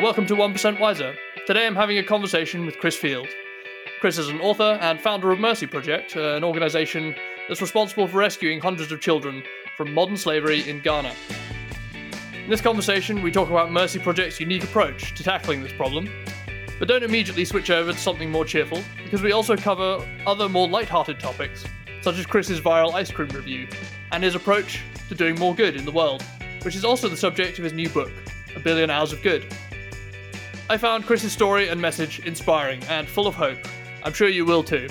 Welcome to 1% Wiser. Today I'm having a conversation with Chris Field. Chris is an author and founder of Mercy Project, an organisation that's responsible for rescuing hundreds of children from modern slavery in Ghana. In this conversation, we talk about Mercy Project's unique approach to tackling this problem, but don't immediately switch over to something more cheerful, because we also cover other more light-hearted topics, such as Chris's viral ice cream review, and his approach to doing more good in the world, which is also the subject of his new book, A Billion Hours of Good. I found Chris's story and message inspiring and full of hope. I'm sure you will too.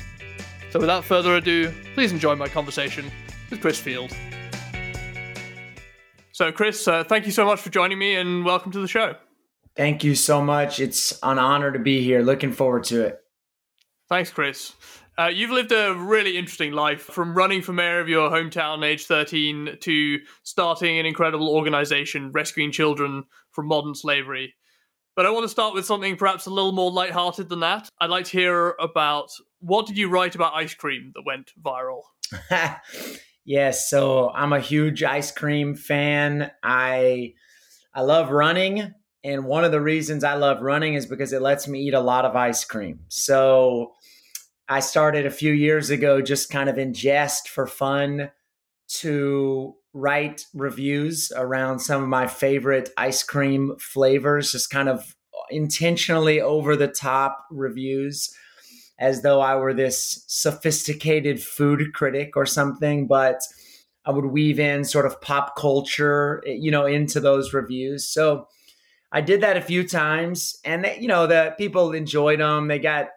So without further ado, please enjoy my conversation with Chris Field. So Chris, thank you so much for joining me and welcome to the show. Thank you so much. It's an honor to be here. Looking forward to it. Thanks, Chris. You've lived a really interesting life, from running for mayor of your hometown age 13 to starting an incredible organization rescuing children from modern slavery. But I want to start with something perhaps a little more lighthearted than that. I'd like to hear about, what did you write about ice cream that went viral? Yes, so I'm a huge ice cream fan. I love running. And one of the reasons I love running is because it lets me eat a lot of ice cream. So I started a few years ago, just kind of in jest for fun, to write reviews around some of my favorite ice cream flavors, just kind of intentionally over the top reviews, as though I were this sophisticated food critic or something. But I would weave in sort of pop culture, you know, into those reviews. So I did that a few times, and they, you know, the people enjoyed them. They got,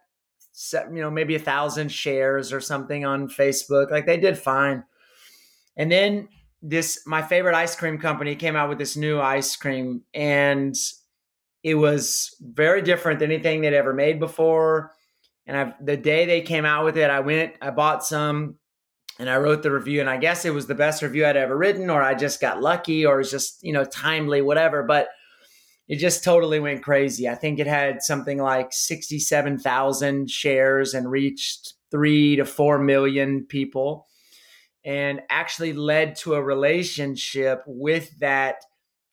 you know, maybe 1,000 shares or something on Facebook. Like, they did fine. And then my favorite ice cream company came out with this new ice cream, and it was very different than anything they'd ever made before. And the day they came out with it, I bought some and I wrote the review, and I guess it was the best review I'd ever written, or I just got lucky, or it was just, you know, timely, whatever. But it just totally went crazy. I think it had something like 67,000 shares and reached 3 to 4 million people, and actually led to a relationship with that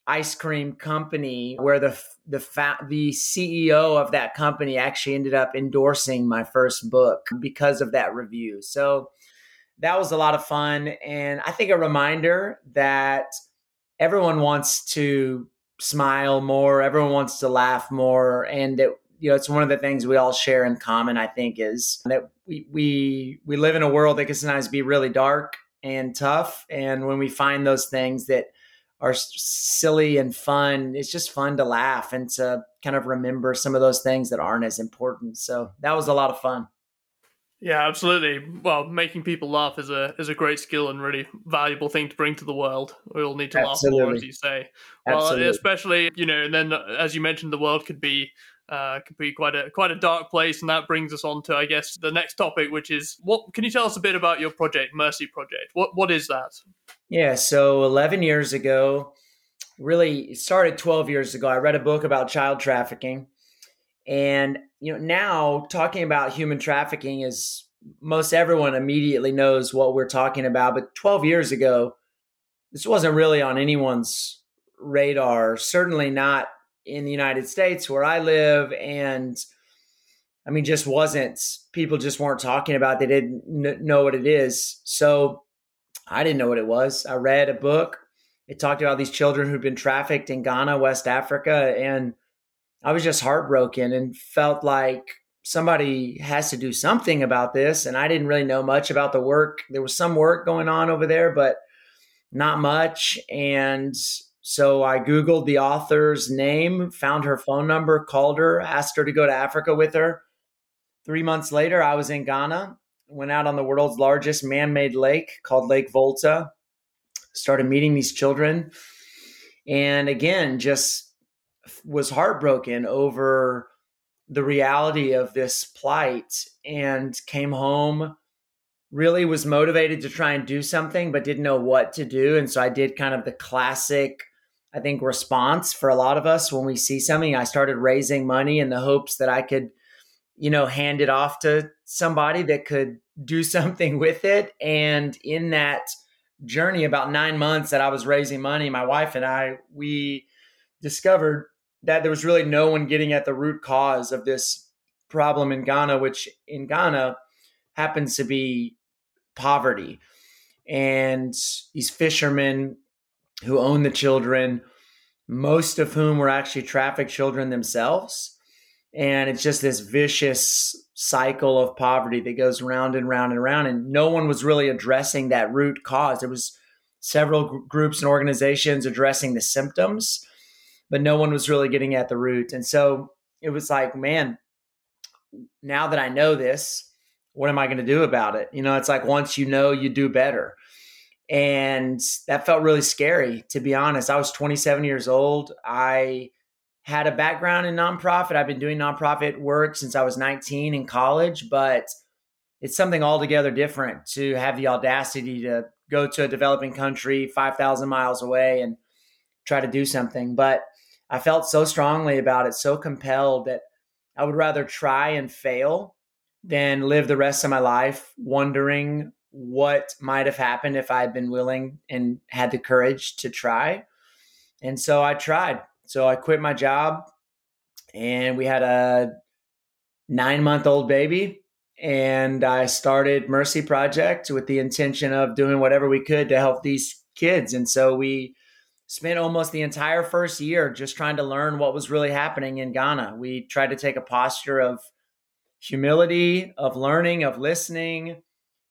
ice cream company, where the CEO of that company actually ended up endorsing my first book because of that review. So that was a lot of fun. And I think a reminder that everyone wants to smile more, everyone wants to laugh more. And it, you know, it's one of the things we all share in common, I think, is that we live in a world that can sometimes be really dark and tough. And when we find those things that are silly and fun, it's just fun to laugh and to kind of remember some of those things that aren't as important. So that was a lot of fun. Yeah, absolutely. Well, making people laugh is a great skill and really valuable thing to bring to the world. We all need to laugh more, as you say. Well, especially, you know, and then as you mentioned, the world could be quite a dark place, and that brings us on to, I guess, the next topic, which is, what can you tell us a bit about your project, Mercy Project? What is that? Yeah, so 11 years ago, really started 12 years ago. I read a book about child trafficking. And, you know, now talking about human trafficking is, most everyone immediately knows what we're talking about. But 12 years ago, this wasn't really on anyone's radar, certainly not in the United States where I live. And I mean, just wasn't, people just weren't talking about it. They didn't know what it is. So I didn't know what it was. I read a book. It talked about these children who'd been trafficked in Ghana, West Africa. And I was just heartbroken and felt like somebody has to do something about this. And I didn't really know much about the work. There was some work going on over there, but not much. And so I Googled the author's name, found her phone number, called her, asked her to go to Africa with her. 3 months later, I was in Ghana, went out on the world's largest man-made lake called Lake Volta, started meeting these children. And again, just was heartbroken over the reality of this plight, and came home, really was motivated to try and do something, but didn't know what to do. And so I did kind of the classic, I think, response for a lot of us when we see something. I started raising money in the hopes that I could, you know, hand it off to somebody that could do something with it. And in that journey, about 9 months that I was raising money, my wife and I, we discovered that there was really no one getting at the root cause of this problem in Ghana, which in Ghana happens to be poverty. And these fishermen who own the children, most of whom were actually trafficked children themselves. And it's just this vicious cycle of poverty that goes round and round and round. And no one was really addressing that root cause. There was several groups and organizations addressing the symptoms, but no one was really getting at the root. And so it was like, man, now that I know this, what am I going to do about it? You know, it's like, once you know, you do better. And that felt really scary, to be honest. I was 27 years old. I had a background in nonprofit. I've been doing nonprofit work since I was 19 in college, but it's something altogether different to have the audacity to go to a developing country 5,000 miles away and try to do something. But I felt so strongly about it, so compelled, that I would rather try and fail than live the rest of my life wondering what might have happened if I had been willing and had the courage to try. And so I tried. So I quit my job, and we had a 9-month-old baby, and I started Mercy Project with the intention of doing whatever we could to help these kids. And so we spent almost the entire first year just trying to learn what was really happening in Ghana. We tried to take a posture of humility, of learning, of listening.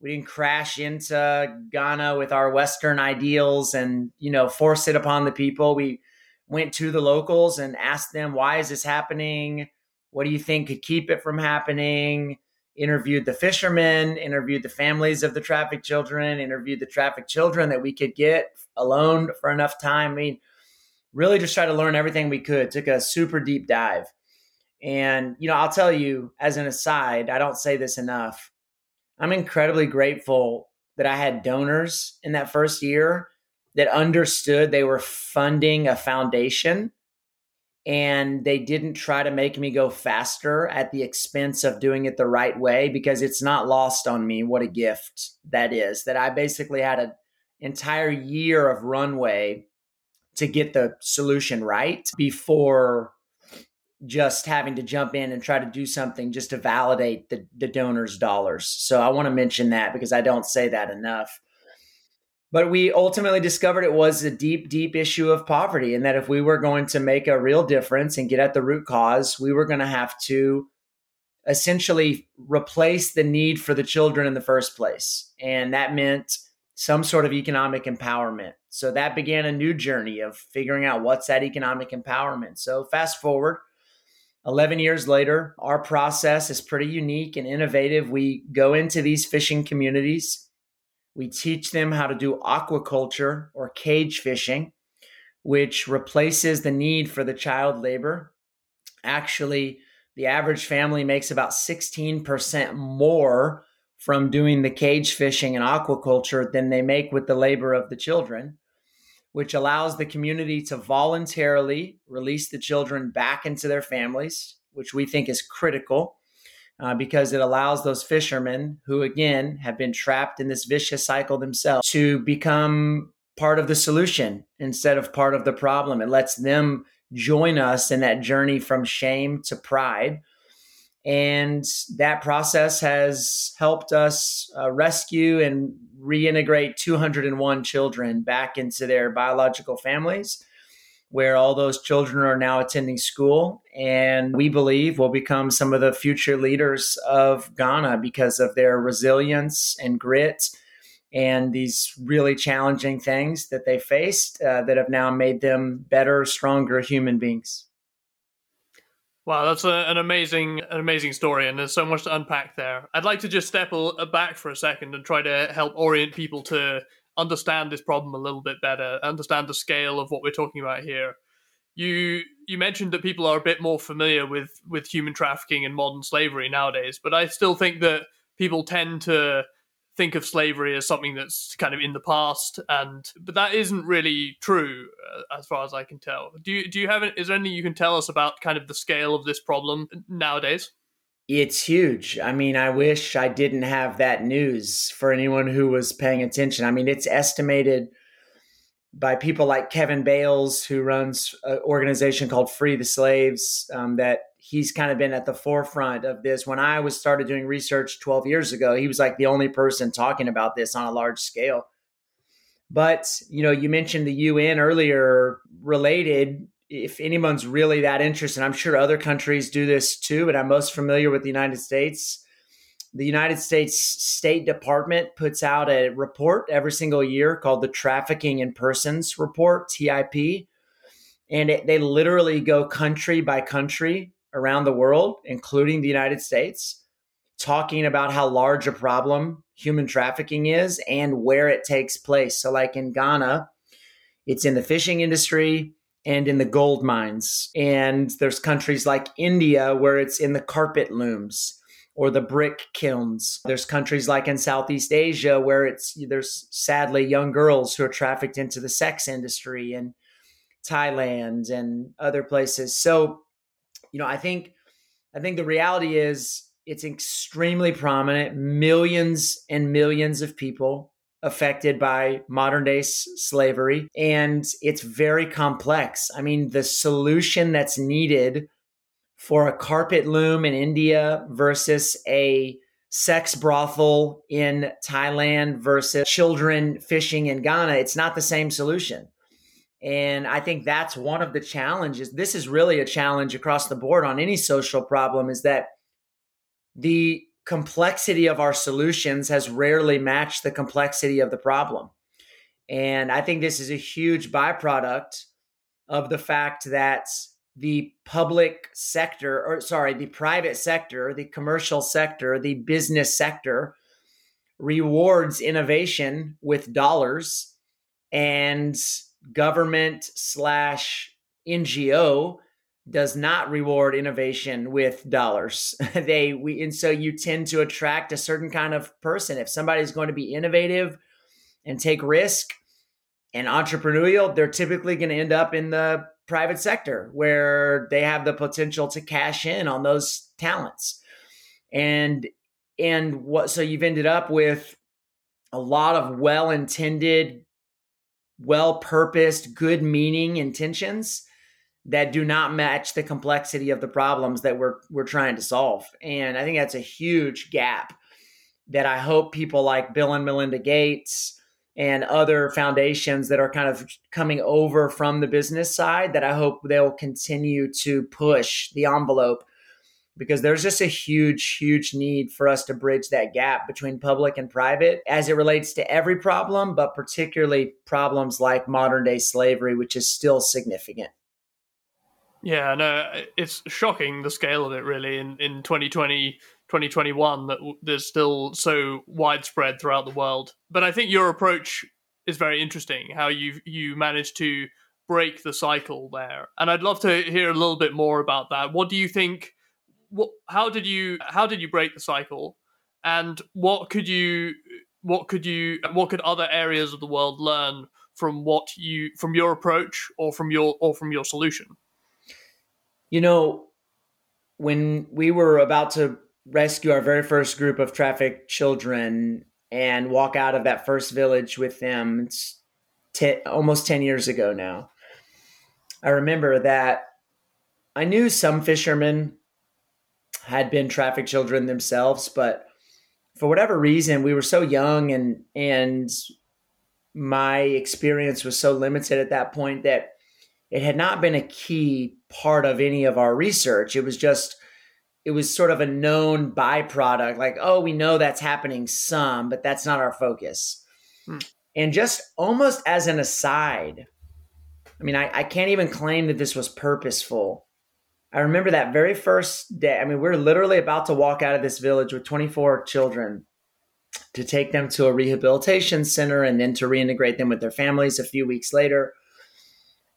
We didn't crash into Ghana with our Western ideals and, you know, force it upon the people. We went to the locals and asked them, why is this happening? What do you think could keep it from happening? Interviewed the fishermen, interviewed the families of the trafficked children, interviewed the trafficked children that we could get alone for enough time. I mean, really just tried to learn everything we could. Took a super deep dive. And, you know, I'll tell you as an aside, I don't say this enough, I'm incredibly grateful that I had donors in that first year that understood they were funding a foundation, and they didn't try to make me go faster at the expense of doing it the right way, because it's not lost on me what a gift that is, that I basically had an entire year of runway to get the solution right before just having to jump in and try to do something just to validate the donor's dollars. So I want to mention that because I don't say that enough. But we ultimately discovered it was a deep, deep issue of poverty, and that if we were going to make a real difference and get at the root cause, we were going to have to essentially replace the need for the children in the first place. And that meant some sort of economic empowerment. So that began a new journey of figuring out what's that economic empowerment. So fast forward 11 years later, our process is pretty unique and innovative. We go into these fishing communities. We teach them how to do aquaculture or cage fishing, which replaces the need for the child labor. Actually, the average family makes about 16% more from doing the cage fishing and aquaculture than they make with the labor of the children, which allows the community to voluntarily release the children back into their families, which we think is critical. Because it allows those fishermen who, again, have been trapped in this vicious cycle themselves to become part of the solution instead of part of the problem. It lets them join us in that journey from shame to pride. And that process has helped us rescue and reintegrate 201 children back into their biological families, where all those children are now attending school, and we believe will become some of the future leaders of Ghana because of their resilience and grit and these really challenging things that they faced that have now made them better, stronger human beings. Wow, that's an amazing story, and there's so much to unpack there. I'd like to just step back for a second and try to help orient people to understand this problem a little bit better, understand the scale of what we're talking about here. You mentioned that people are a bit more familiar with human trafficking and modern slavery nowadays, but I still think that people tend to think of slavery as something that's kind of in the past, but that isn't really true as far as I can tell. Is there anything you can tell us about kind of the scale of this problem nowadays? It's huge. I mean, I wish I didn't have that news for anyone who was paying attention. I mean, it's estimated by people like Kevin Bales, who runs an organization called Free the Slaves, that he's kind of been at the forefront of this. When I was started doing research 12 years ago, he was like the only person talking about this on a large scale. But, you know, you mentioned the UN earlier related. If anyone's really that interested, I'm sure other countries do this too, but I'm most familiar with the United States. The United States State Department puts out a report every single year called the Trafficking in Persons Report, TIP. And they literally go country by country around the world, including the United States, talking about how large a problem human trafficking is and where it takes place. So like in Ghana, it's in the fishing industry and in the gold mines. And there's countries like India where it's in the carpet looms or the brick kilns. There's countries like in Southeast Asia where there's sadly young girls who are trafficked into the sex industry, and Thailand and other places. So, you know, I think the reality is it's extremely prominent, millions and millions of people affected by modern day slavery. And it's very complex. I mean, the solution that's needed for a carpet loom in India versus a sex brothel in Thailand versus children fishing in Ghana, it's not the same solution. And I think that's one of the challenges. This is really a challenge across the board on any social problem, is that the complexity of our solutions has rarely matched the complexity of the problem. And I think this is a huge byproduct of the fact that the private sector, the commercial sector, the business sector rewards innovation with dollars, and government/NGO does not reward innovation with dollars. And so you tend to attract a certain kind of person. If somebody's going to be innovative and take risk and entrepreneurial, they're typically going to end up in the private sector where they have the potential to cash in on those talents. So you've ended up with a lot of well-intended, well-purposed, good-meaning intentions that do not match the complexity of the problems that we're trying to solve. And I think that's a huge gap that I hope people like Bill and Melinda Gates and other foundations that are kind of coming over from the business side, that I hope they'll continue to push the envelope, because there's just a huge, huge need for us to bridge that gap between public and private as it relates to every problem, but particularly problems like modern day slavery, which is still significant. Yeah, no, it's shocking the scale of it really in 2020, 2021, that there's still so widespread throughout the world. But I think your approach is very interesting, how you managed to break the cycle there. And I'd love to hear a little bit more about that. What do you think? How did you break the cycle, and what could other areas of the world learn from your approach or from your solution? You know, when we were about to rescue our very first group of trafficked children and walk out of that first village with them, it's almost 10 years ago now, I remember that I knew some fishermen had been trafficked children themselves, but for whatever reason, we were so young and my experience was so limited at that point that it had not been a key part of any of our research. It was sort of a known byproduct, like, oh, we know that's happening some, but that's not our focus. And just almost as an aside, I mean, I can't even claim that this was purposeful. I remember that very first day. I mean, we're literally about to walk out of this village with 24 children to take them to a rehabilitation center and then to reintegrate them with their families a few weeks later.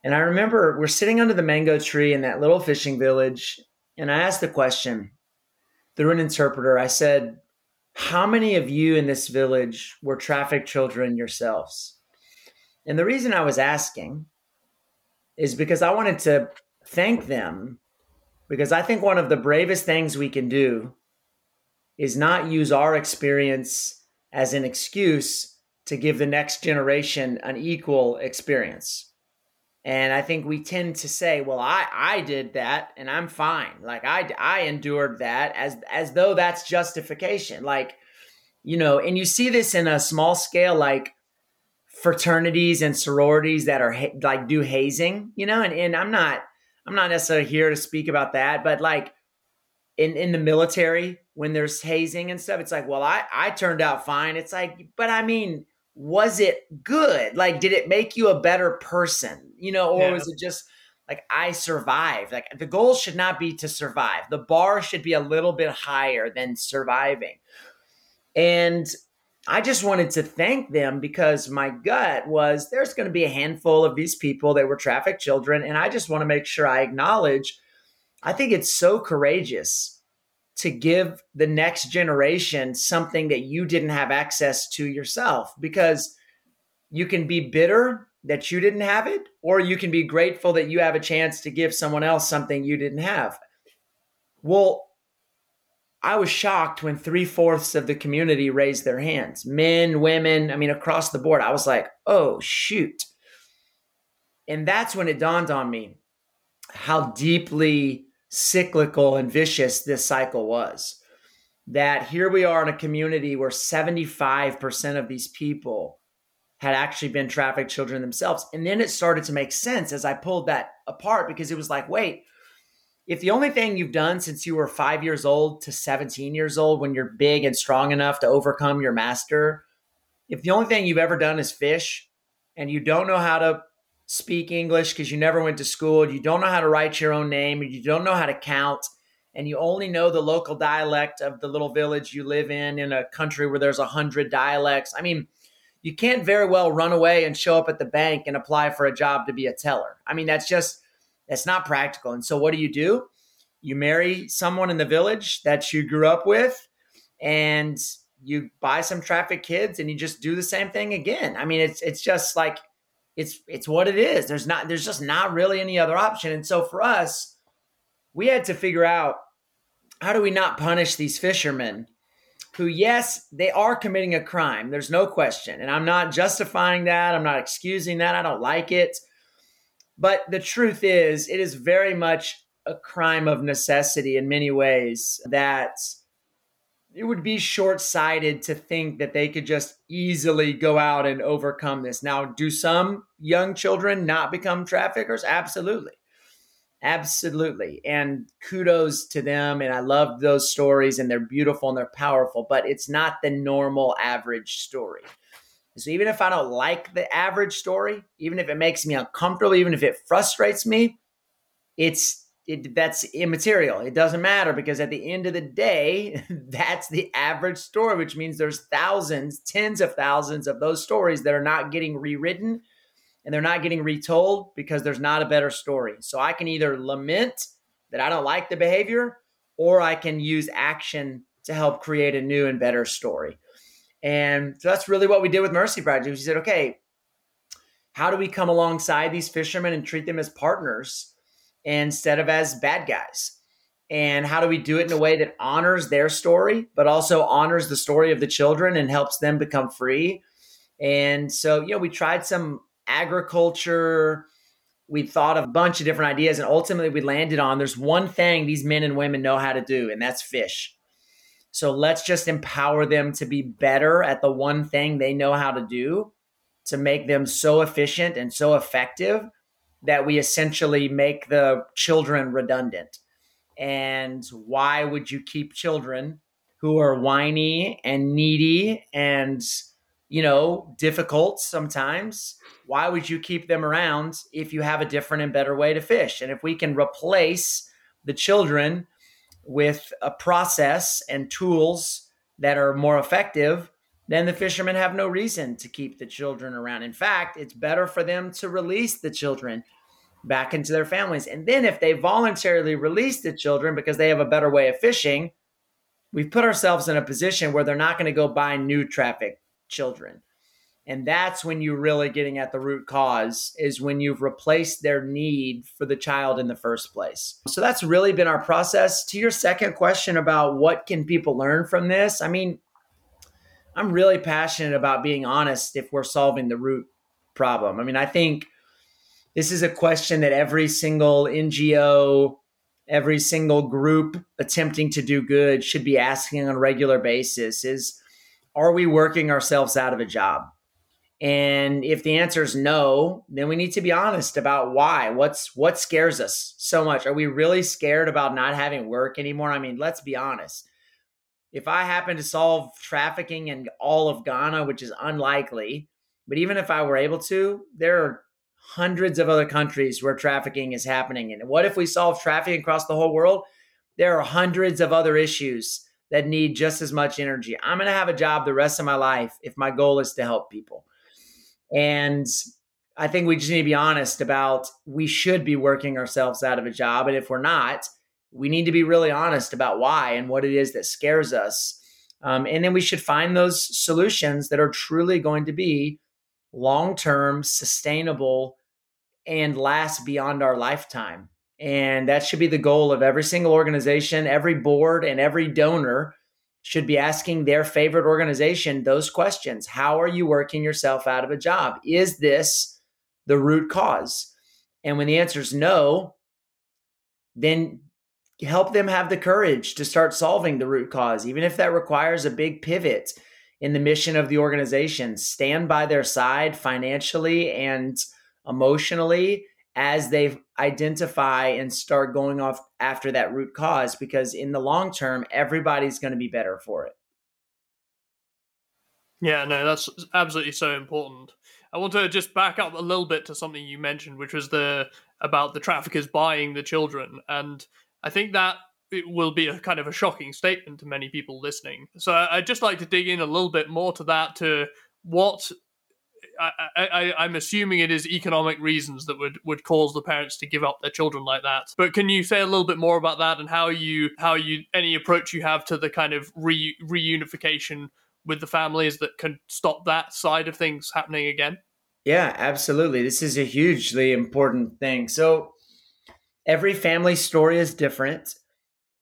And I remember we're sitting under the mango tree in that little fishing village. And I asked the question through an interpreter. I said, how many of you in this village were trafficked children yourselves? And the reason I was asking is because I wanted to thank them, because I think one of the bravest things we can do is not use our experience as an excuse to give the next generation an equal experience. And I think we tend to say, well, I did that and I'm fine. Like I endured that as though that's justification. Like, you know, and you see this in a small scale, like fraternities and sororities that are like do hazing, you know, and I'm not necessarily here to speak about that, but like in the military, when there's hazing and stuff, it's like, well, I turned out fine. It's like, but I mean, was it good? Like, did it make you a better person? You know, or was it just like, I survived? Like the goal should not be to survive. The bar should be a little bit higher than surviving. And I just wanted to thank them because my gut was there's going to be a handful of these people that were trafficked children. And I just want to make sure I acknowledge, I think it's so courageous to give the next generation something that you didn't have access to yourself, because you can be bitter that you didn't have it, or you can be grateful that you have a chance to give someone else something you didn't have. Well, I was shocked when 3/4 of the community raised their hands, men, women, I mean, across the board. I was like, oh, shoot. And that's when it dawned on me how deeply cyclical and vicious this cycle was. That here we are in a community where 75% of these people had actually been trafficked children themselves. And then it started to make sense as I pulled that apart, because it was like, wait, if the only thing you've done since you were 5 years old to 17 years old, when you're big and strong enough to overcome your master, if the only thing you've ever done is fish and you don't know how to speak English because you never went to school, you don't know how to write your own name, you don't know how to count, and you only know the local dialect of the little village you live in a country where there's 100 dialects. I mean, you can't very well run away and show up at the bank and apply for a job to be a teller. I mean, that's not practical. And so what do? You marry someone in the village that you grew up with, and you buy some trafficked kids and you just do the same thing again. I mean, it's just like, it's what it is. There's just not really any other option. And so for us, we had to figure out, how do we not punish these fishermen who, yes, they are committing a crime. There's no question. And I'm not justifying that. I'm not excusing that. I don't like it. But the truth is, it is very much a crime of necessity in many ways, that it would be short-sighted to think that they could just easily go out and overcome this. Now, do some young children not become traffickers? Absolutely. Absolutely. And kudos to them. And I love those stories, and they're beautiful and they're powerful, but it's not the normal average story. So even if I don't like the average story, even if it makes me uncomfortable, even if it frustrates me, that's immaterial. It doesn't matter, because at the end of the day, that's the average story, which means there's thousands, tens of thousands of those stories that are not getting rewritten and they're not getting retold because there's not a better story. So I can either lament that I don't like the behavior, or I can use action to help create a new and better story. And so that's really what we did with Mercy Project. We said, okay, how do we come alongside these fishermen and treat them as partners instead of as bad guys? And how do we do it in a way that honors their story, but also honors the story of the children and helps them become free? And so, you know, we tried some agriculture. We thought of a bunch of different ideas, and ultimately we landed on, there's one thing these men and women know how to do, and that's fish. So let's just empower them to be better at the one thing they know how to do, to make them so efficient and so effective that we essentially make the children redundant. And why would you keep children who are whiny and needy and, you know, difficult sometimes? Why would you keep them around if you have a different and better way to fish? And if we can replace the children with a process and tools that are more effective, then the fishermen have no reason to keep the children around. In fact, it's better for them to release the children back into their families. And then if they voluntarily release the children because they have a better way of fishing, we've put ourselves in a position where they're not going to go buy new trafficked children. And that's when you're really getting at the root cause, is when you've replaced their need for the child in the first place. So that's really been our process. To your second question about what can people learn from this, I mean, I'm really passionate about being honest if we're solving the root problem. I mean, I think this is a question that every single NGO, every single group attempting to do good should be asking on a regular basis is, are we working ourselves out of a job? And if the answer is no, then we need to be honest about why. What scares us so much? Are we really scared about not having work anymore? I mean, let's be honest. If I happen to solve trafficking in all of Ghana, which is unlikely, but even if I were able to, there are hundreds of other countries where trafficking is happening. And what if we solve trafficking across the whole world? There are hundreds of other issues that need just as much energy. I'm going to have a job the rest of my life if my goal is to help people. And I think we just need to be honest about we should be working ourselves out of a job. And if we're not, we need to be really honest about why and what it is that scares us. And then we should find those solutions that are truly going to be long-term, sustainable, and last beyond our lifetime. And that should be the goal of every single organization, every board, and every donor should be asking their favorite organization those questions. How are you working yourself out of a job? Is this the root cause? And when the answer is no, then help them have the courage to start solving the root cause, even if that requires a big pivot in the mission of the organization. Stand by their side financially and emotionally as they identify and start going off after that root cause, because in the long term, everybody's going to be better for it. Yeah, no, that's absolutely so important. I want to just back up a little bit to something you mentioned, which was about the traffickers buying the children. And I think that it will be a kind of a shocking statement to many people listening. So I'd just like to dig in a little bit more to that, to what I'm assuming it is economic reasons that would cause the parents to give up their children like that. But can you say a little bit more about that and how you any approach you have to the kind of reunification with the families that can stop that side of things happening again? Yeah, absolutely. This is a hugely important thing. So every family story is different,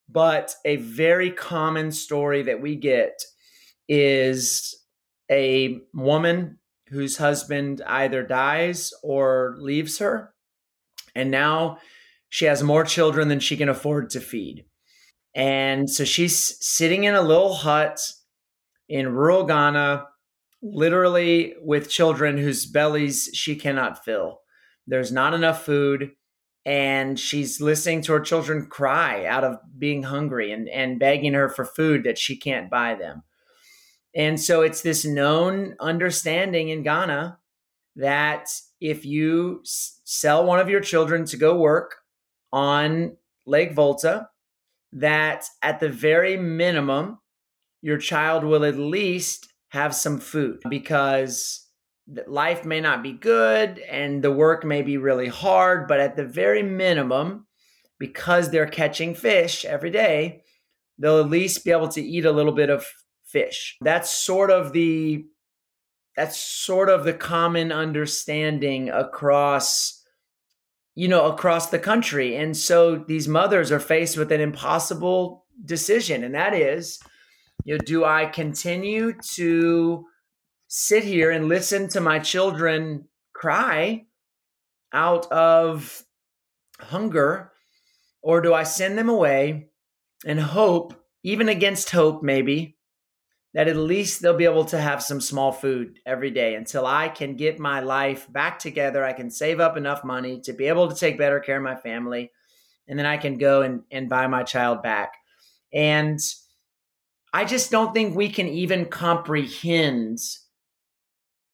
but a very common story that we get is a woman whose husband either dies or leaves her, and now she has more children than she can afford to feed. And so she's sitting in a little hut in rural Ghana, literally with children whose bellies she cannot fill. There's not enough food. And she's listening to her children cry out of being hungry and begging her for food that she can't buy them. And so it's this known understanding in Ghana that if you sell one of your children to go work on Lake Volta, that at the very minimum, your child will at least have some food, because life may not be good and the work may be really hard, but at the very minimum, because they're catching fish every day, they'll at least be able to eat a little bit of fish. That's sort of the common understanding across the country. And so these mothers are faced with an impossible decision. And that is, do I continue to sit here and listen to my children cry out of hunger, or do I send them away and hope, even against hope maybe, that at least they'll be able to have some small food every day until I can get my life back together, I can save up enough money to be able to take better care of my family, and then I can go and buy my child back. And I just don't think we can even comprehend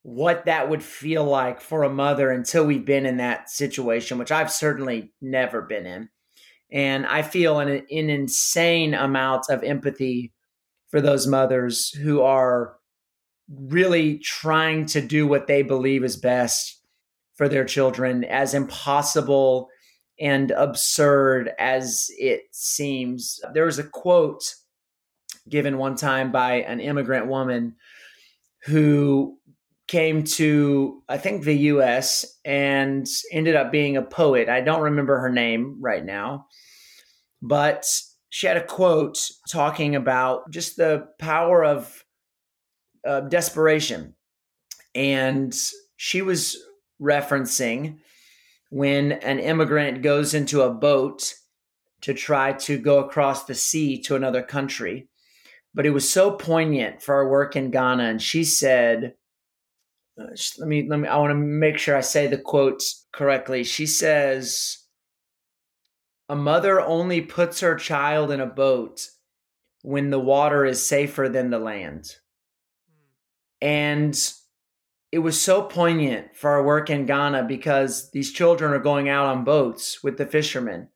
what that would feel like for a mother until we've been in that situation, which I've certainly never been in. And I feel an insane amount of empathy for those mothers who are really trying to do what they believe is best for their children, as impossible and absurd as it seems. There was a quote given one time by an immigrant woman who came to, I think, the US and ended up being a poet. I don't remember her name right now, but she had a quote talking about just the power of desperation. And she was referencing when an immigrant goes into a boat to try to go across the sea to another country. But it was so poignant for our work in Ghana. And she said, I want to make sure I say the quotes correctly. She says, "A mother only puts her child in a boat when the water is safer than the land." And it was so poignant for our work in Ghana because these children are going out on boats with the fishermen.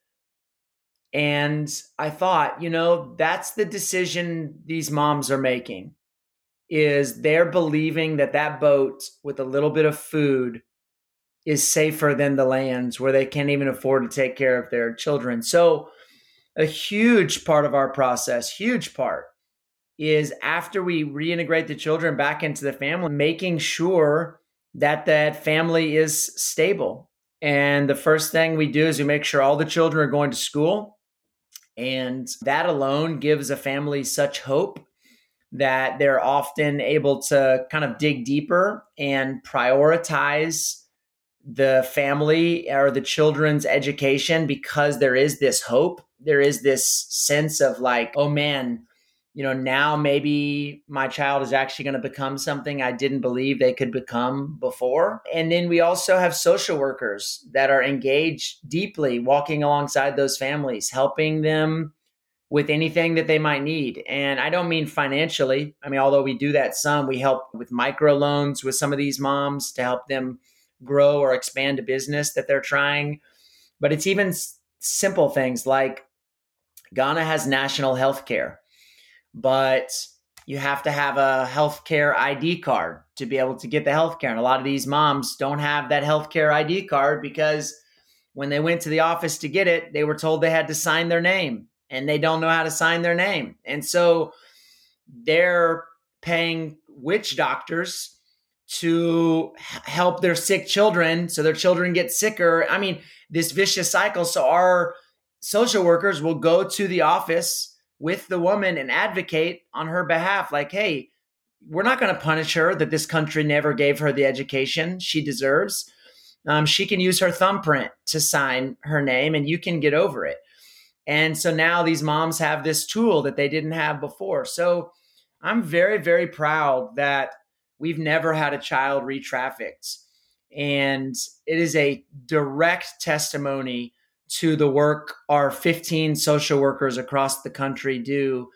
And I thought, you know, that's the decision these moms are making, is they're believing that that boat with a little bit of food is safer than the lands where they can't even afford to take care of their children. So a huge part of our process, huge part, is after we reintegrate the children back into the family, making sure that that family is stable. And the first thing we do is we make sure all the children are going to school. And that alone gives a family such hope that they're often able to kind of dig deeper and prioritize the family or the children's education, because there is this hope. There is this sense of like, oh man, you know, now maybe my child is actually going to become something I didn't believe they could become before. And then we also have social workers that are engaged deeply, walking alongside those families, helping them with anything that they might need. And I don't mean financially. I mean, although we do that some, we help with microloans with some of these moms to help them grow or expand a business that they're trying. But it's even simple things like Ghana has national health care, but you have to have a healthcare ID card to be able to get the healthcare. And a lot of these moms don't have that healthcare ID card because when they went to the office to get it, they were told they had to sign their name, and they don't know how to sign their name. And so they're paying witch doctors to help their sick children, so their children get sicker. I mean, this vicious cycle. So our social workers will go to the office with the woman and advocate on her behalf. Like, hey, we're not going to punish her that this country never gave her the education she deserves. She can use her thumbprint to sign her name and you can get over it. And so now these moms have this tool that they didn't have before. So I'm very, very proud that we've never had a child re-trafficked. And it is a direct testimony to the work our 15 social workers across the country do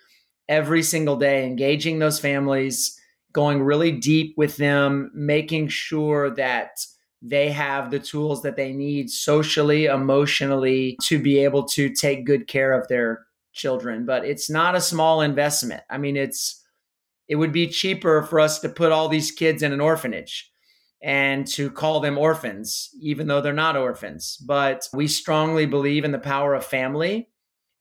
every single day, engaging those families, going really deep with them, making sure that they have the tools that they need socially, emotionally, to be able to take good care of their children. But it's not a small investment. I mean, it would be cheaper for us to put all these kids in an orphanage and to call them orphans, even though they're not orphans. But we strongly believe in the power of family.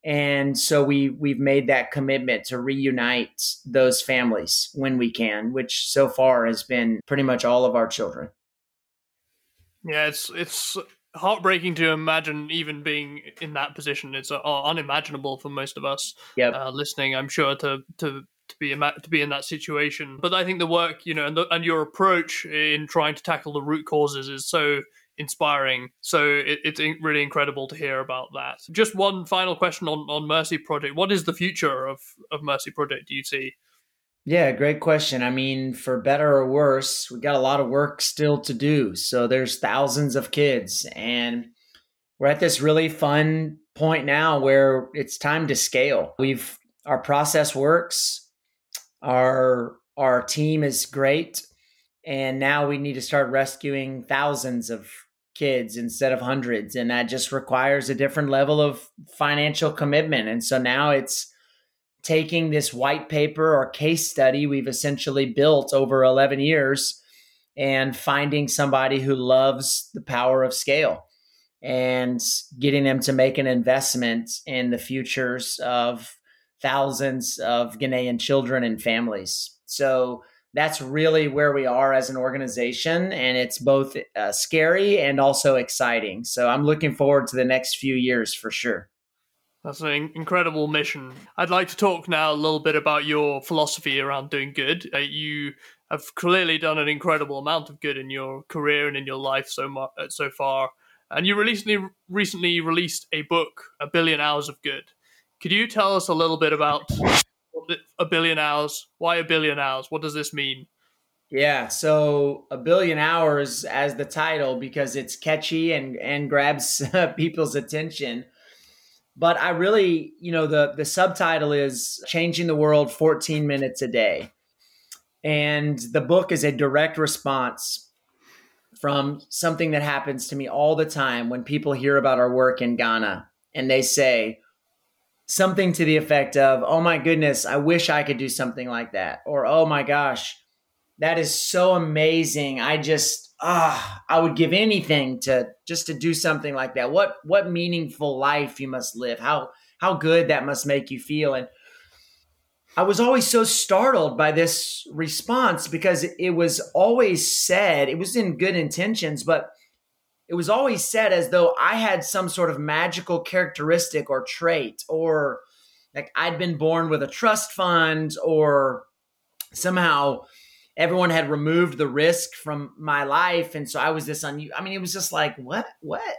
And so we've made that commitment to reunite those families when we can, which so far has been pretty much all of our children. Yeah, it's heartbreaking to imagine even being in that position. It's unimaginable for most of us listening, I'm sure, to be in that situation. But I think the work, you know, and your approach in trying to tackle the root causes is so inspiring. So it's really incredible to hear about that. Just one final question on Mercy Project. What is the future of Mercy Project, do you see? Yeah, great question. I mean, for better or worse, we got a lot of work still to do. So there's thousands of kids, and we're at this really fun point now where it's time to scale. Our process works. Our team is great. And now we need to start rescuing thousands of kids instead of hundreds. And that just requires a different level of financial commitment. And so now it's taking this white paper or case study we've essentially built over 11 years and finding somebody who loves the power of scale and getting them to make an investment in the futures of thousands of Ghanaian children and families. So that's really where we are as an organization. And it's both scary and also exciting. So I'm looking forward to the next few years for sure. That's an incredible mission. I'd like to talk now a little bit about your philosophy around doing good. You have clearly done an incredible amount of good in your career and in your life so far. And you recently released a book, A Billion Hours of Good. Could you tell us a little bit about A Billion Hours? Why A Billion Hours? What does this mean? Yeah, so A Billion Hours as the title because it's catchy and grabs people's attention. But I really, the subtitle is Changing the World 14 Minutes a Day. And the book is a direct response from something that happens to me all the time when people hear about our work in Ghana and they say something to the effect of, oh my goodness, I wish I could do something like that. Or, oh my gosh, that is so amazing. I would give anything to do something like that. What meaningful life you must live. How good that must make you feel. And I was always so startled by this response because it was always said, it was in good intentions, but it was always said as though I had some sort of magical characteristic or trait, or like I'd been born with a trust fund, or somehow everyone had removed the risk from my life. And so I was this it was just like, what?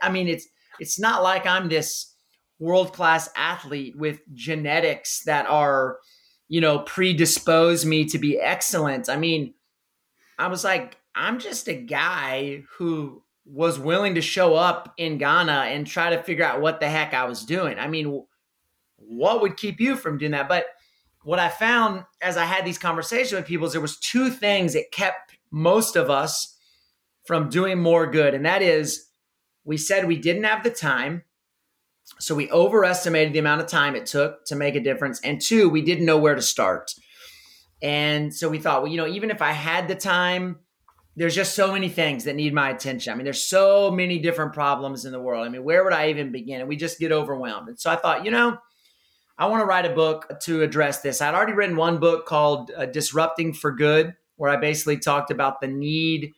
I mean, it's not like I'm this world-class athlete with genetics that are, predispose me to be excellent. I mean, I was like, I'm just a guy who was willing to show up in Ghana and try to figure out what the heck I was doing. I mean, what would keep you from doing that? But what I found as I had these conversations with people is there was two things that kept most of us from doing more good. And that is, we said we didn't have the time. So we overestimated the amount of time it took to make a difference. And two, we didn't know where to start. And so we thought, even if I had the time, there's just so many things that need my attention. I mean, there's so many different problems in the world. I mean, where would I even begin? And we just get overwhelmed. And so I thought, I want to write a book to address this. I'd already written one book called Disrupting for Good, where I basically talked about the need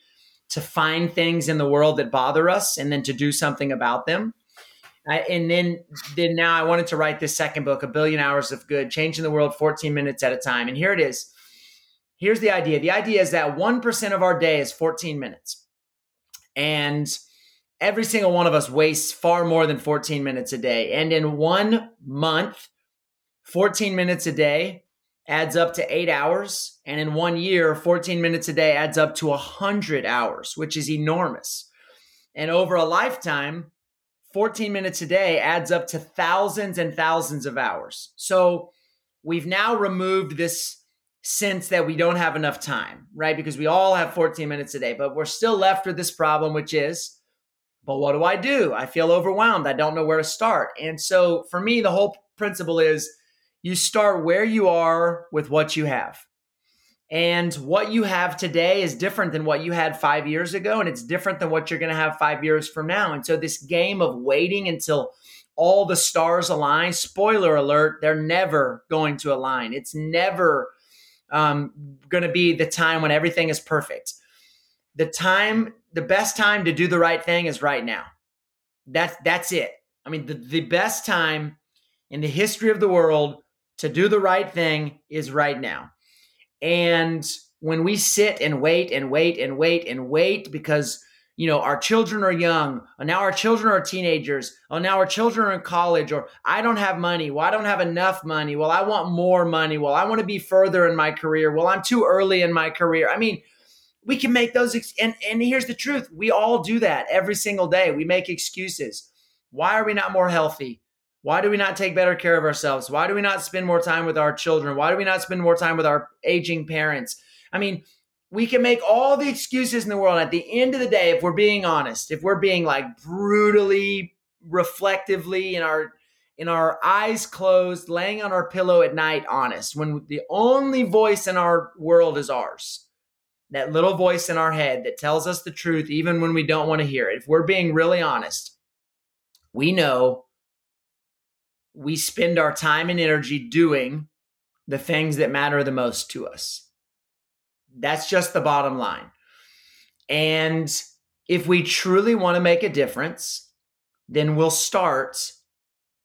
to find things in the world that bother us and then to do something about them. And then now I wanted to write this second book, A Billion Hours of Good, Changing the World 14 Minutes at a Time. And here it is. Here's the idea. The idea is that 1% of our day is 14 minutes. And every single one of us wastes far more than 14 minutes a day. And in 1 month, 14 minutes a day adds up to 8 hours. And in 1 year, 14 minutes a day adds up to 100 hours, which is enormous. And over a lifetime, 14 minutes a day adds up to thousands and thousands of hours. So we've now removed this sense that we don't have enough time, right? Because we all have 14 minutes a day, but we're still left with this problem, which is, but what do? I feel overwhelmed. I don't know where to start. And so for me, the whole principle is you start where you are with what you have. And what you have today is different than what you had 5 years ago. And it's different than what you're going to have 5 years from now. And so this game of waiting until all the stars align, spoiler alert, they're never going to align. It's never going to be the time when everything is perfect. The best time to do the right thing is right now. That's it. I mean, the best time in the history of the world to do the right thing is right now. And when we sit and wait because, our children are young, and now our children are teenagers, oh, now our children are in college, or I don't have money. Well, I don't have enough money. Well, I want more money. Well, I want to be further in my career. Well, I'm too early in my career. I mean, we can make those. And here's the truth. We all do that every single day. We make excuses. Why are we not more healthy? Why do we not take better care of ourselves? Why do we not spend more time with our children? Why do we not spend more time with our aging parents? I mean, we can make all the excuses in the world. At the end of the day, if we're being honest, if we're being like brutally, reflectively in our eyes closed, laying on our pillow at night, honest, when the only voice in our world is ours, that little voice in our head that tells us the truth, even when we don't want to hear it. If we're being really honest, we know we spend our time and energy doing the things that matter the most to us. That's just the bottom line. And if we truly want to make a difference, then we'll start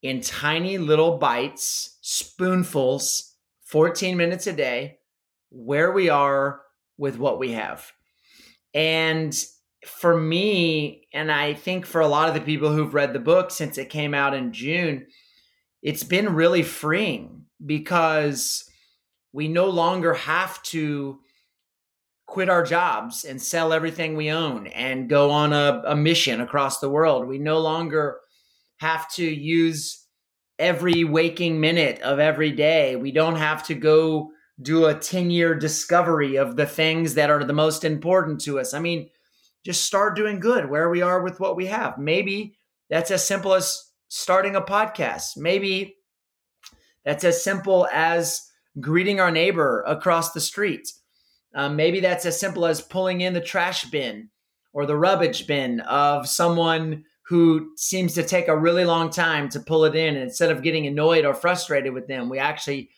in tiny little bites, spoonfuls, 14 minutes a day, where we are with what we have. And for me, and I think for a lot of the people who've read the book since it came out in June, it's been really freeing because we no longer have to quit our jobs and sell everything we own and go on a mission across the world. We no longer have to use every waking minute of every day. We don't have to go do a 10-year discovery of the things that are the most important to us. I mean, just start doing good where we are with what we have. Maybe that's as simple as starting a podcast. Maybe that's as simple as greeting our neighbor across the street. Maybe that's as simple as pulling in the trash bin or the rubbish bin of someone who seems to take a really long time to pull it in. And instead of getting annoyed or frustrated with them, we actually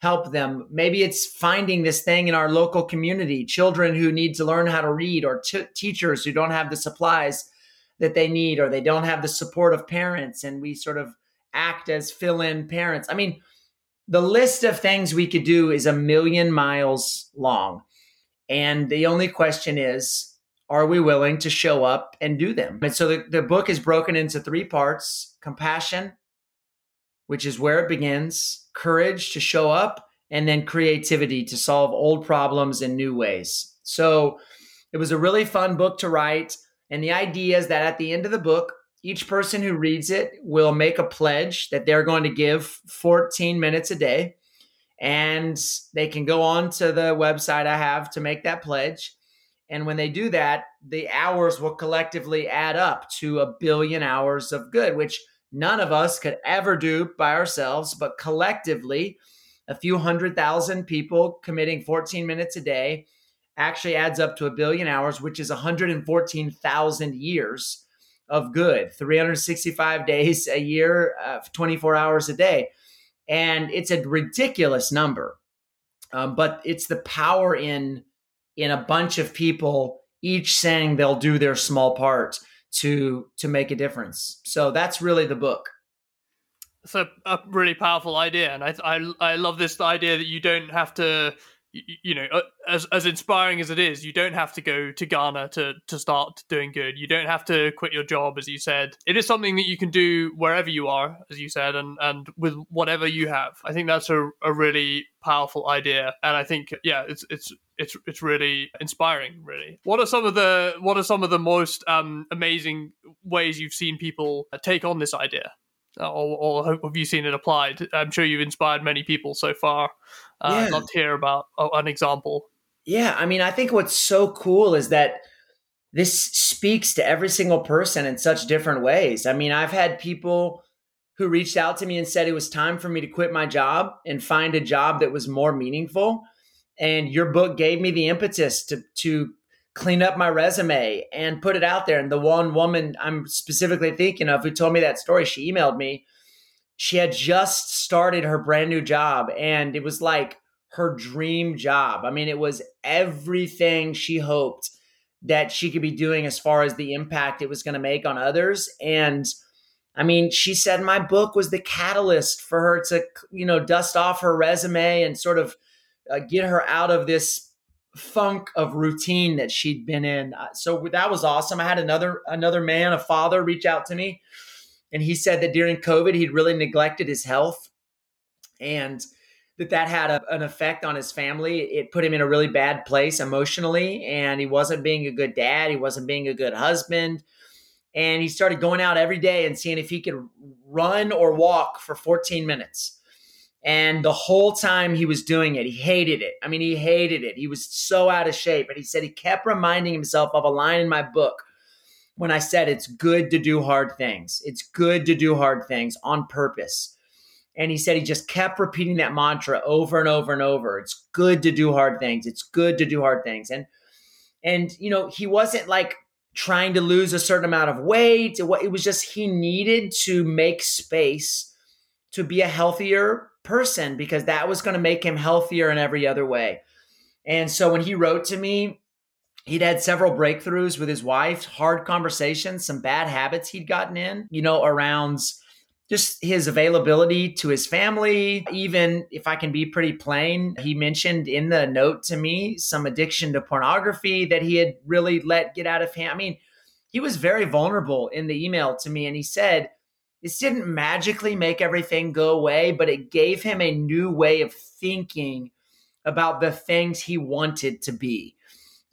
help them. Maybe it's finding this thing in our local community, children who need to learn how to read, or teachers who don't have the supplies that they need, or they don't have the support of parents. And we sort of act as fill-in parents. I mean, the list of things we could do is a million miles long. And the only question is, are we willing to show up and do them? And so the book is broken into three parts: compassion, which is where it begins, courage to show up, and then creativity to solve old problems in new ways. So it was a really fun book to write. And the idea is that at the end of the book, each person who reads it will make a pledge that they're going to give 14 minutes a day. And they can go on to the website I have to make that pledge. And when they do that, the hours will collectively add up to 1 billion hours of good, which none of us could ever do by ourselves. But collectively, a few 100,000 people committing 14 minutes a day actually adds up to 1 billion hours, which is 114,000 years of good, 365 days a year, 24 hours a day. And it's a ridiculous number, but it's the power in a bunch of people, each saying they'll do their small part to make a difference. So that's really the book. It's a really powerful idea. And I love this idea that you don't have to, you know, as inspiring as it is, you don't have to go to Ghana to start doing good. You don't have to quit your job, as you said. It is something that you can do wherever you are, as you said, and with whatever you have. I think that's a really powerful idea, and I think it's really inspiring. Really, what are some of the most amazing ways you've seen people take on this idea? Or have you seen it applied? I'm sure you've inspired many people so far. I'd love to hear about an example. Yeah, I mean, I think what's so cool is that this speaks to every single person in such different ways. I mean, I've had people who reached out to me and said it was time for me to quit my job and find a job that was more meaningful. And your book gave me the impetus to clean up my resume and put it out there. And the one woman I'm specifically thinking of who told me that story, she emailed me. She had just started her brand new job, and it was like her dream job. I mean, it was everything she hoped that she could be doing as far as the impact it was going to make on others. And I mean, she said my book was the catalyst for her to, you know, dust off her resume and sort of get her out of this funk of routine that she'd been in. So that was awesome. I had another man, a father, reach out to me, and he said that during COVID, he'd really neglected his health, and that had an effect on his family. It put him in a really bad place emotionally, and he wasn't being a good dad. He wasn't being a good husband. And he started going out every day and seeing if he could run or walk for 14 minutes. And the whole time he was doing it, he hated it. I mean, he hated it. He was so out of shape. And he said he kept reminding himself of a line in my book when I said, it's good to do hard things. It's good to do hard things on purpose. And he said he just kept repeating that mantra over and over and over. It's good to do hard things. It's good to do hard things. And you know, he wasn't like trying to lose a certain amount of weight. It was just he needed to make space to be a healthier person because that was going to make him healthier in every other way. And so when he wrote to me, he'd had several breakthroughs with his wife, hard conversations, some bad habits he'd gotten in, you know, around just his availability to his family. Even if I can be pretty plain, he mentioned in the note to me some addiction to pornography that he had really let get out of hand. I mean, he was very vulnerable in the email to me. And he said, this didn't magically make everything go away, but it gave him a new way of thinking about the things he wanted to be.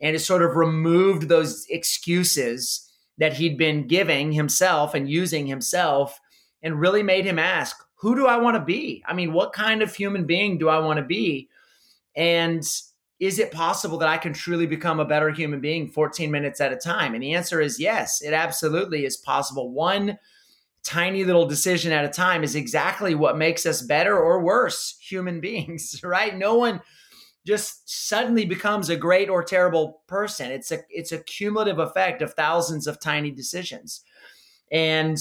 And it sort of removed those excuses that he'd been giving himself and using himself, and really made him ask, who do I want to be? I mean, what kind of human being do I want to be? And is it possible that I can truly become a better human being 14 minutes at a time? And the answer is yes, it absolutely is possible. One tiny little decision at a time is exactly what makes us better or worse human beings, right? No one just suddenly becomes a great or terrible person. It's a cumulative effect of thousands of tiny decisions. And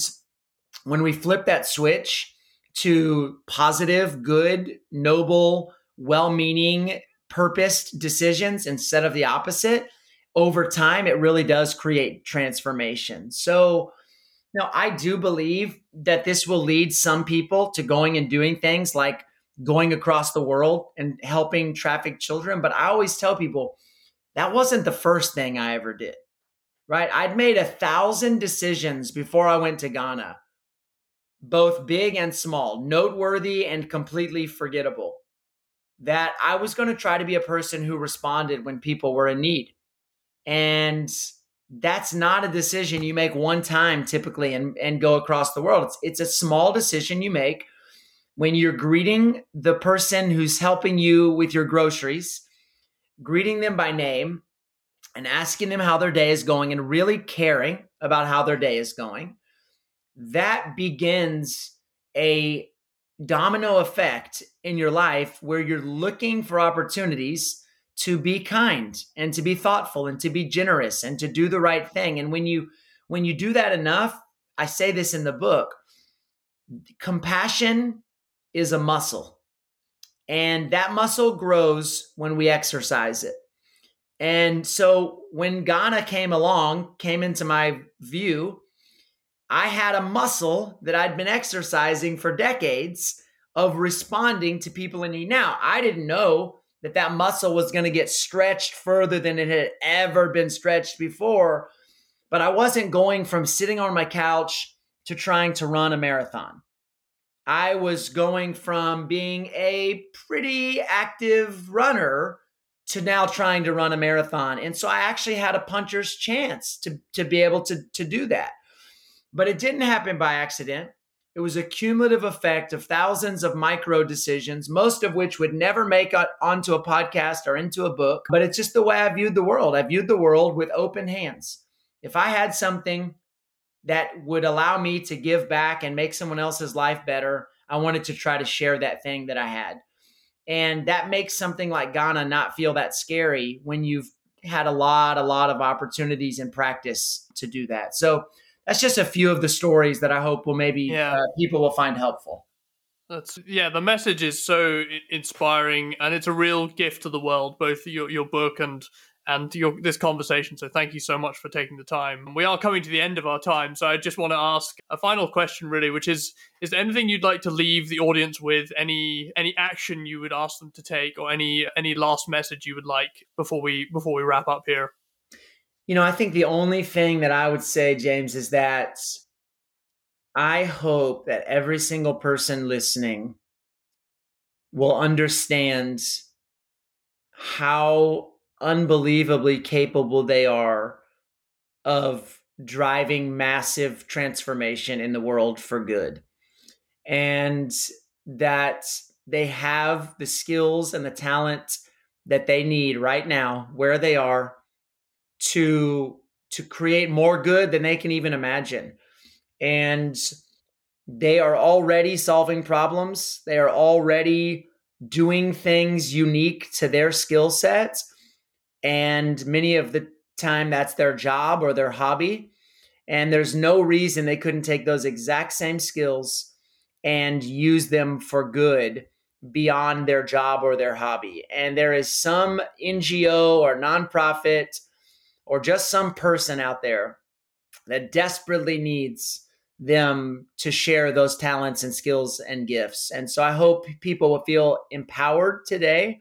when we flip that switch to positive, good, noble, well-meaning, purposed decisions instead of the opposite, over time, it really does create transformation. So now I do believe that this will lead some people to going and doing things like going across the world and helping trafficked children. But I always tell people that wasn't the first thing I ever did, right? I'd made 1,000 decisions before I went to Ghana, both big and small, noteworthy and completely forgettable, that I was going to try to be a person who responded when people were in need. And that's not a decision you make one time typically and go across the world. It's a small decision you make when you're greeting the person who's helping you with your groceries, greeting them by name and asking them how their day is going and really caring about how their day is going. That begins a domino effect in your life where you're looking for opportunities to be kind and to be thoughtful and to be generous and to do the right thing. And when you do that enough, I say this in the book, compassion is a muscle, and that muscle grows when we exercise it. And so when Ghana came into my view, I had a muscle that I'd been exercising for decades of responding to people in need. Now, I didn't know that muscle was going to get stretched further than it had ever been stretched before, but I wasn't going from sitting on my couch to trying to run a marathon. I was going from being a pretty active runner to now trying to run a marathon. And so I actually had a puncher's chance to be able to do that. But it didn't happen by accident. It was a cumulative effect of thousands of micro decisions, most of which would never make it onto a podcast or into a book. But it's just the way I viewed the world. I viewed the world with open hands. If I had something that would allow me to give back and make someone else's life better, I wanted to try to share that thing that I had. And that makes something like Ghana not feel that scary when you've had a lot of opportunities and practice to do that. So that's just a few of the stories that I hope will people will find helpful. The message is so inspiring, and it's a real gift to the world, both your book and this conversation. So thank you so much for taking the time. We are coming to the end of our time, so I just want to ask a final question, really, which is there anything you'd like to leave the audience with, any action you would ask them to take, or any last message you would like before we wrap up here? You know, I think the only thing that I would say, James, is that I hope that every single person listening will understand how unbelievably capable they are of driving massive transformation in the world for good, and that they have the skills and the talent that they need right now, where they are, to create more good than they can even imagine. And they are already solving problems. They are already doing things unique to their skill sets. And many of the time that's their job or their hobby. And there's no reason they couldn't take those exact same skills and use them for good beyond their job or their hobby. And there is some NGO or nonprofit or just some person out there that desperately needs them to share those talents and skills and gifts. And so I hope people will feel empowered today,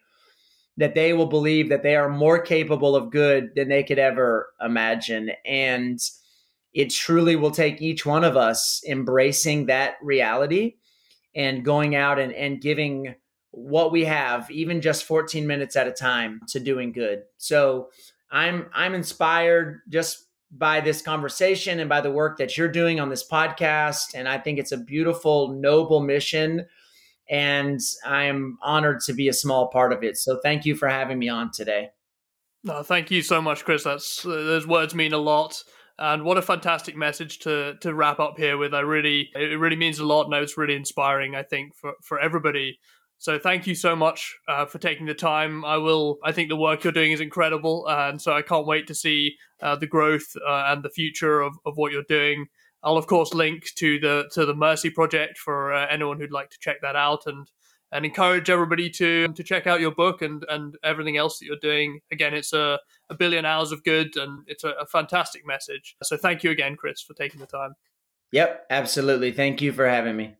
that they will believe that they are more capable of good than they could ever imagine. And it truly will take each one of us embracing that reality and going out and giving what we have, even just 14 minutes at a time, to doing good. So I'm inspired just by this conversation and by the work that you're doing on this podcast. And I think it's a beautiful, noble mission, and I'm honored to be a small part of it. So thank you for having me on today. No, thank you so much, Chris. Those words mean a lot. And what a fantastic message to wrap up here with. It really means a lot. And it's really inspiring, I think, for everybody. So thank you so much for taking the time. I think the work you're doing is incredible. And so I can't wait to see the growth and the future of what you're doing. I'll, of course, link to the Mercy Project for anyone who'd like to check that out, and encourage everybody to check out your book and everything else that you're doing. Again, it's a billion hours of good, and it's a fantastic message. So thank you again, Chris, for taking the time. Yep, absolutely. Thank you for having me.